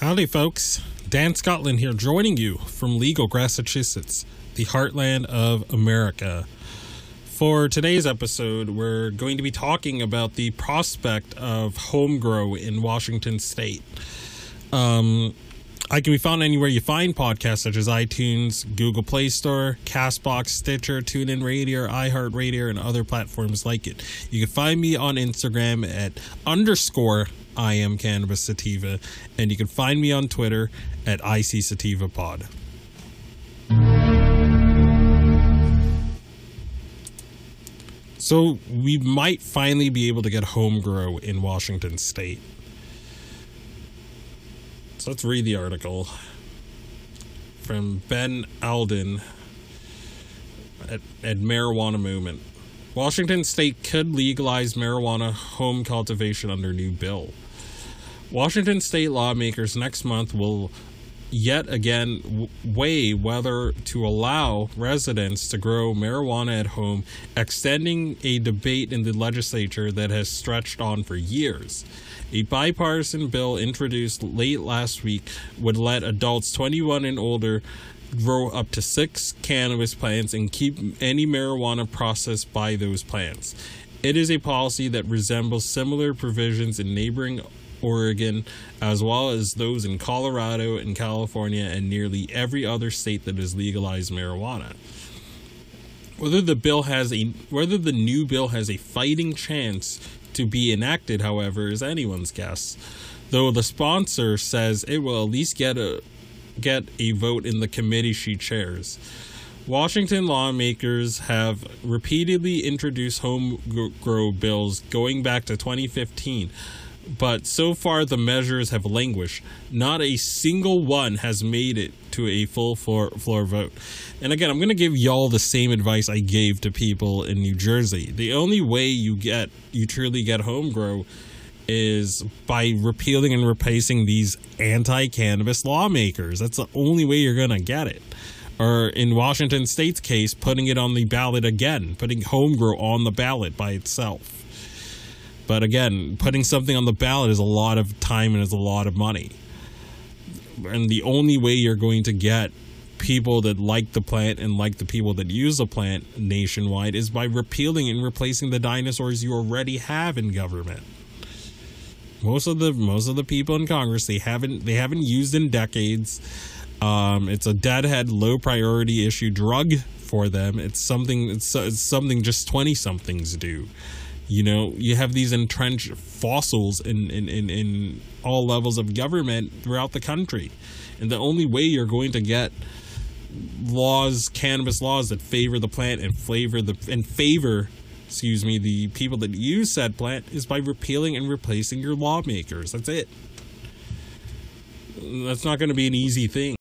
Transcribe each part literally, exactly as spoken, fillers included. Howdy folks, Dan Scotland here, joining you from Legal, Massachusetts, the heartland of America. For today's episode, we're going to be talking about the prospect of home grow in Washington state. Um, I can be found anywhere you find podcasts, such as iTunes, Google Play Store, CastBox, Stitcher, TuneIn Radio, iHeartRadio, and other platforms like it. You can find me on Instagram at underscore I am Cannabis Sativa, and you can find me on Twitter at I C Sativa Pod. So we might finally be able to get home grow in Washington state. So let's read the article from Ben Alden at, at Marijuana Movement. Washington state could legalize marijuana home cultivation under new bill. Washington state lawmakers next month will yet again weigh whether to allow residents to grow marijuana at home, extending a debate in the legislature that has stretched on for years. A bipartisan bill introduced late last week would let adults twenty-one and older grow up to six cannabis plants and keep any marijuana processed by those plants. It is a policy that resembles similar provisions in neighboring Oregon, as well as those in Colorado and California and nearly every other state that has legalized marijuana. Whether the bill has a whether the new bill has a fighting chance to be enacted, however, is anyone's guess, though the sponsor says it will at least get a get a vote in the committee she chairs. Washington lawmakers have repeatedly introduced home grow bills going back to twenty fifteen, but so far the measures have languished. Not a single one has made it to a full floor, floor vote. And again, I'm going to give y'all the same advice I gave to people in New Jersey. The only way you get, you truly get home grow is by repealing and replacing these anti-cannabis lawmakers. That's the only way you're going to get it. Or in Washington State's case, putting it on the ballot again, putting home grow on the ballot by itself. But again, putting something on the ballot is a lot of time and is a lot of money. And the only way you're going to get people that like the plant and like the people that use the plant nationwide is by repealing and replacing the dinosaurs you already have in government. Most of the most of the people in Congress, they haven't they haven't used in decades. Um, it's a deadhead, low priority issue drug for them. It's something it's, it's something just twenty somethings do. You know, you have these entrenched fossils in, in, in, in all levels of government throughout the country. And the only way you're going to get laws, cannabis laws that favor the plant and flavor the and favor, excuse me, the people that use said plant is by repealing and replacing your lawmakers. That's it. That's not going to be an easy thing.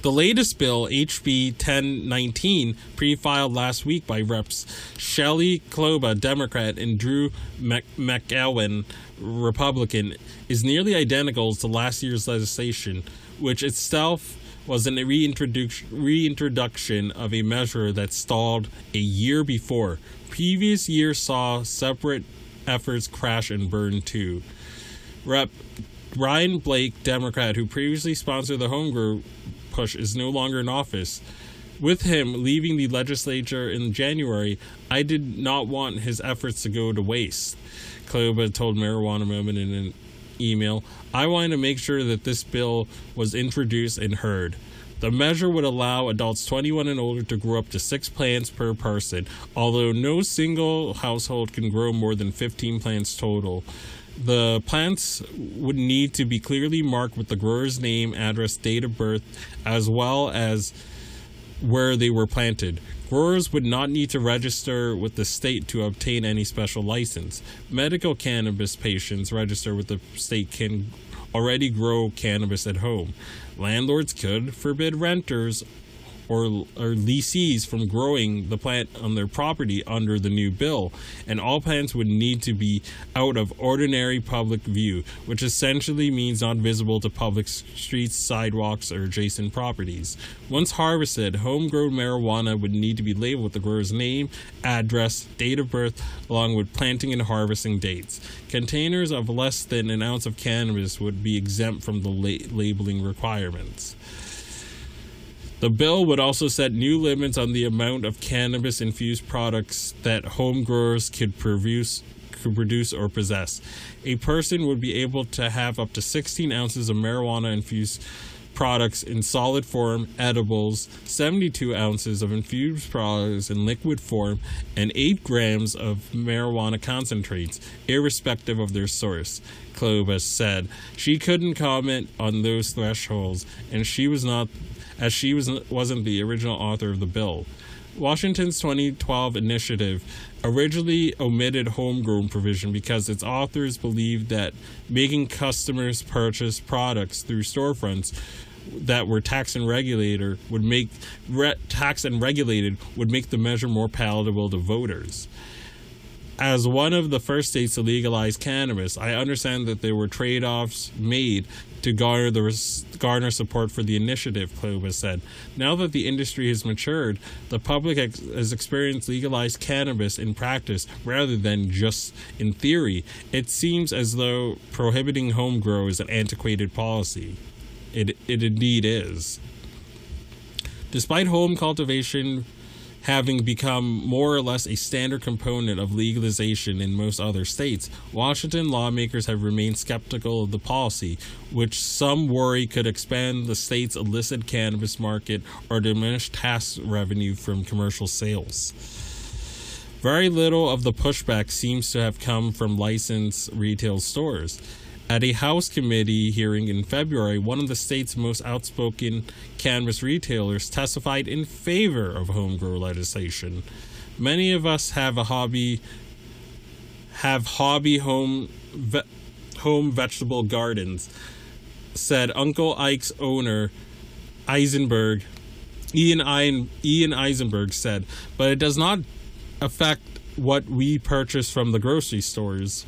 The latest bill, H B ten nineteen, pre-filed last week by Reps Shelley Kloba, Democrat, and Drew McElwain, Republican, is nearly identical to last year's legislation, which itself was a reintrodu- reintroduction of a measure that stalled a year before. Previous year saw separate efforts crash and burn too. Rep Ryan Blake, Democrat, who previously sponsored the home grow push, is no longer in office. With him leaving the legislature in January, I did not want his efforts to go to waste, Kloba told Marijuana Movement in an email. I wanted to make sure that this bill was introduced and heard. The measure would allow adults twenty-one and older to grow up to six plants per person, although no single household can grow more than fifteen plants total. The plants would need to be clearly marked with the grower's name, address, date of birth, as well as where they were planted. Growers would not need to register with the state to obtain any special license. Medical cannabis patients registered with the state can already grow cannabis at home. Landlords could forbid renters or or leasees from growing the plant on their property under the new bill, and all plants would need to be out of ordinary public view, which essentially means not visible to public streets, sidewalks, or adjacent properties. Once harvested, homegrown marijuana would need to be labeled with the grower's name, address, date of birth, along with planting and harvesting dates. Containers of less than an ounce of cannabis would be exempt from the la- labeling requirements. The bill would also set new limits on the amount of cannabis-infused products that home growers could produce, could produce or possess. A person would be able to have up to sixteen ounces of marijuana-infused products in solid form, edibles, seventy-two ounces of infused products in liquid form, and eight grams of marijuana concentrates, irrespective of their source, Kloba said. She couldn't comment on those thresholds, and she was not... as she was, wasn't the original author of the bill. Washington's twenty twelve initiative originally omitted homegrown provision because its authors believed that making customers purchase products through storefronts that were tax and regulator would make re, tax and regulated would make the measure more palatable to voters. As one of the first states to legalize cannabis, I understand that there were trade-offs made to garner the garner support for the initiative, Kloba said. Now that the industry has matured, the public ex- has experienced legalized cannabis in practice rather than just in theory. It seems as though prohibiting home grow is an antiquated policy. It, it indeed is. Despite home cultivation having become more or less a standard component of legalization in most other states, Washington lawmakers have remained skeptical of the policy, which some worry could expand the state's illicit cannabis market or diminish tax revenue from commercial sales. Very little of the pushback seems to have come from licensed retail stores. At a House committee hearing in February, one of the state's most outspoken cannabis retailers testified in favor of home grow legislation. Many of us have a hobby, have hobby home, ve- home vegetable gardens, said Uncle Ike's owner, Eisenberg, Ian, Ian, Ian Eisenberg said, but it does not affect what we purchase from the grocery stores.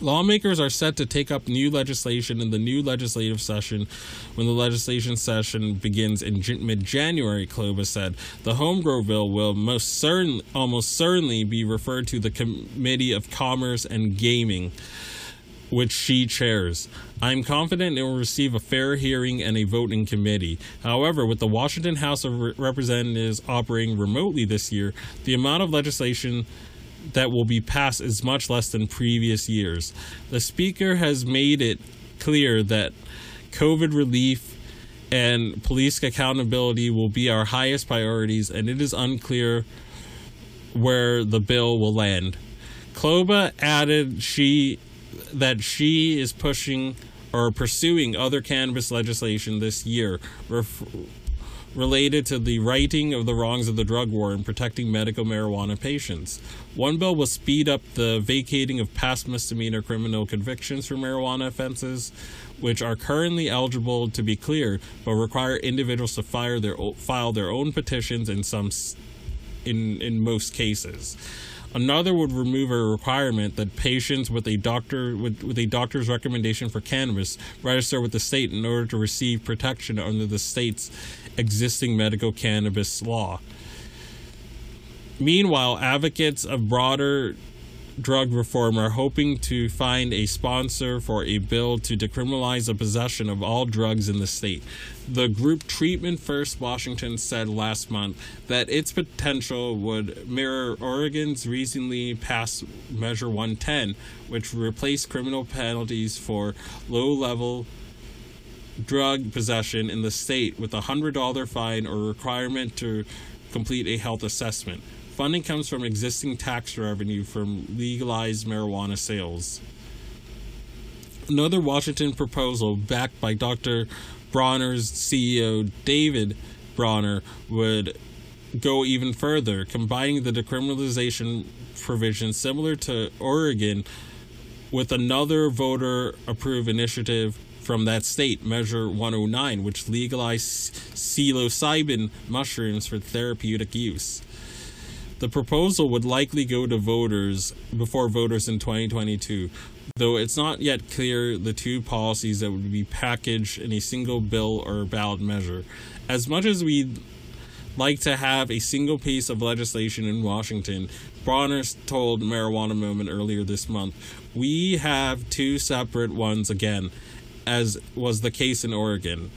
Lawmakers are set to take up new legislation in the new legislative session when the legislation session begins in mid-January, Kloba said. The Home Grow Bill will most certain, almost certainly be referred to the Committee of Commerce and Gaming, which she chairs. I'm confident it will receive a fair hearing and a vote in committee. However, with the Washington House of Representatives operating remotely this year, the amount of legislation that will be passed is much less than previous years. The speaker has made it clear that COVID relief and police accountability will be our highest priorities, and it is unclear where the bill will land. Kloba added she that she is pushing or pursuing other cannabis legislation this year ref- related to the righting of the wrongs of the drug war and protecting medical marijuana patients. One bill will speed up the vacating of past misdemeanor criminal convictions for marijuana offenses, which are currently eligible to be cleared, but require individuals to file their own, file their own petitions in some, in, in most cases. Another would remove a requirement that patients with a doctor with, with a doctor's recommendation for cannabis register with the state in order to receive protection under the state's existing medical cannabis law. Meanwhile, advocates of broader drug reform are hoping to find a sponsor for a bill to decriminalize the possession of all drugs in the state. The group Treatment First Washington said last month that its potential would mirror Oregon's recently passed Measure one ten, which replaced criminal penalties for low-level drug possession in the state with a one hundred dollars fine or requirement to complete a health assessment. Funding comes from existing tax revenue from legalized marijuana sales. Another Washington proposal, backed by Doctor Bronner's C E O, David Bronner, would go even further, combining the decriminalization provision similar to Oregon with another voter-approved initiative from that state, Measure one oh nine, which legalized psilocybin mushrooms for therapeutic use. The proposal would likely go to voters before voters in twenty twenty-two, though it's not yet clear the two policies that would be packaged in a single bill or ballot measure. As much as we'd like to have a single piece of legislation in Washington, Bronner told Marijuana Movement earlier this month, we have two separate ones again, as was the case in Oregon.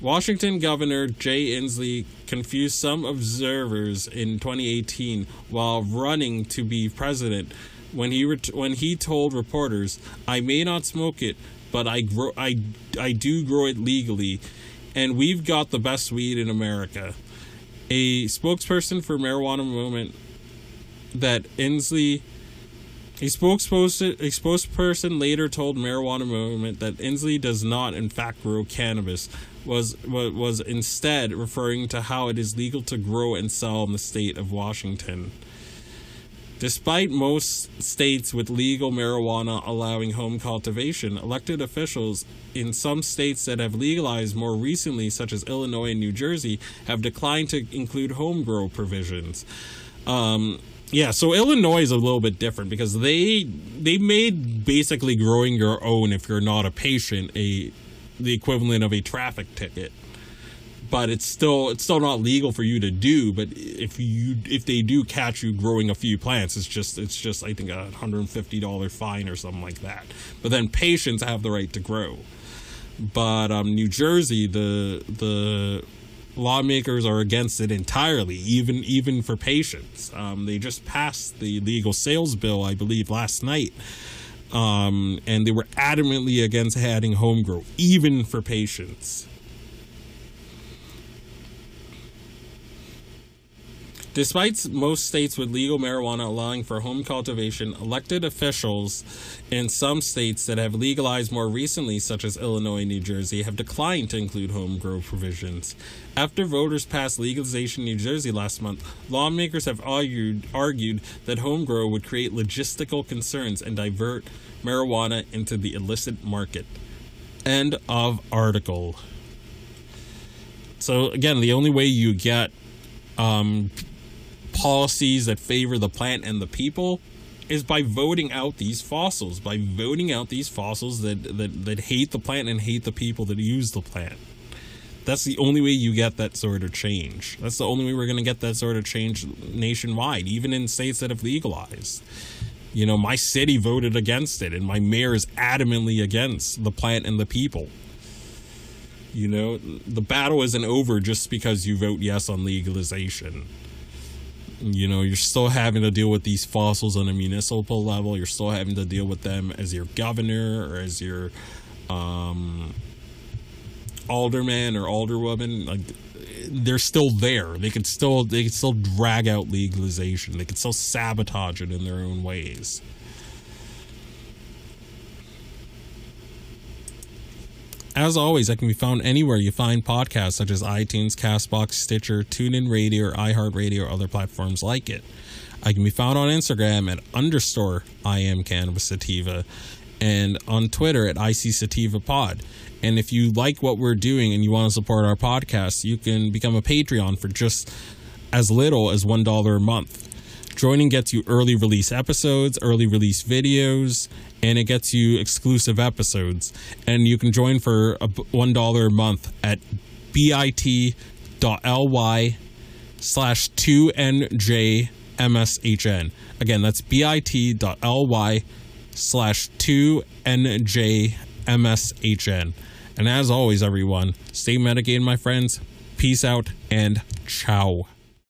Washington Governor Jay Inslee confused some observers in twenty eighteen while running to be president when he ret- when he told reporters, I may not smoke it, but I, grow- I, I do grow it legally, and we've got the best weed in America. A spokesperson for Marijuana Movement that Inslee A spokesperson, a spokesperson later told Marijuana Movement that Inslee does not, in fact, grow cannabis, was was instead referring to how it is legal to grow and sell in the state of Washington. Despite most states with legal marijuana allowing home cultivation, elected officials in some states that have legalized more recently, such as Illinois and New Jersey, have declined to include home grow provisions. Um... Yeah, so Illinois is a little bit different because they they made basically growing your own, if you're not a patient, a the equivalent of a traffic ticket. But it's still it's still not legal for you to do. But if you if they do catch you growing a few plants, it's just it's just I think a one hundred fifty dollars fine or something like that. But then patients have the right to grow. But um, New Jersey, the the. lawmakers are against it entirely, even even for patients. Um, they just passed the legal sales bill, I believe, last night, um, and they were adamantly against adding home grow, even for patients. Despite most states with legal marijuana allowing for home cultivation, elected officials in some states that have legalized more recently, such as Illinois and New Jersey, have declined to include home grow provisions. After voters passed legalization in New Jersey last month, lawmakers have argued, argued that home grow would create logistical concerns and divert marijuana into the illicit market. End of article. So again, the only way you get um, policies that favor the plant and the people is by voting out these fossils, by voting out these fossils that, that, that hate the plant and hate the people that use the plant. That's the only way you get that sort of change. That's the only way we're going to get that sort of change nationwide, even in states that have legalized. You know, my city voted against it, and my mayor is adamantly against the plant and the people. You know, the battle isn't over just because you vote yes on legalization. You know, you're still having to deal with these fossils on a municipal level. You're still having to deal with them as your governor or as your um, alderman or alderwoman. Like, they're still there. They can still they can still drag out legalization. They can still sabotage it in their own ways. As always, I can be found anywhere you find podcasts, such as iTunes, CastBox, Stitcher, TuneIn Radio, or iHeartRadio, or other platforms like it. I can be found on Instagram at underscore I am Cannabis Sativa, and on Twitter at I C Sativa Pod. And if you like what we're doing and you want to support our podcast, you can become a Patreon for just as little as one dollar a month. Joining gets you early release episodes, early release videos, and it gets you exclusive episodes. And you can join for one dollar a month at bit.ly slash 2njmshn. Again, that's bit.ly slash 2njmshn. And as always, everyone, stay medicated, my friends. Peace out and ciao.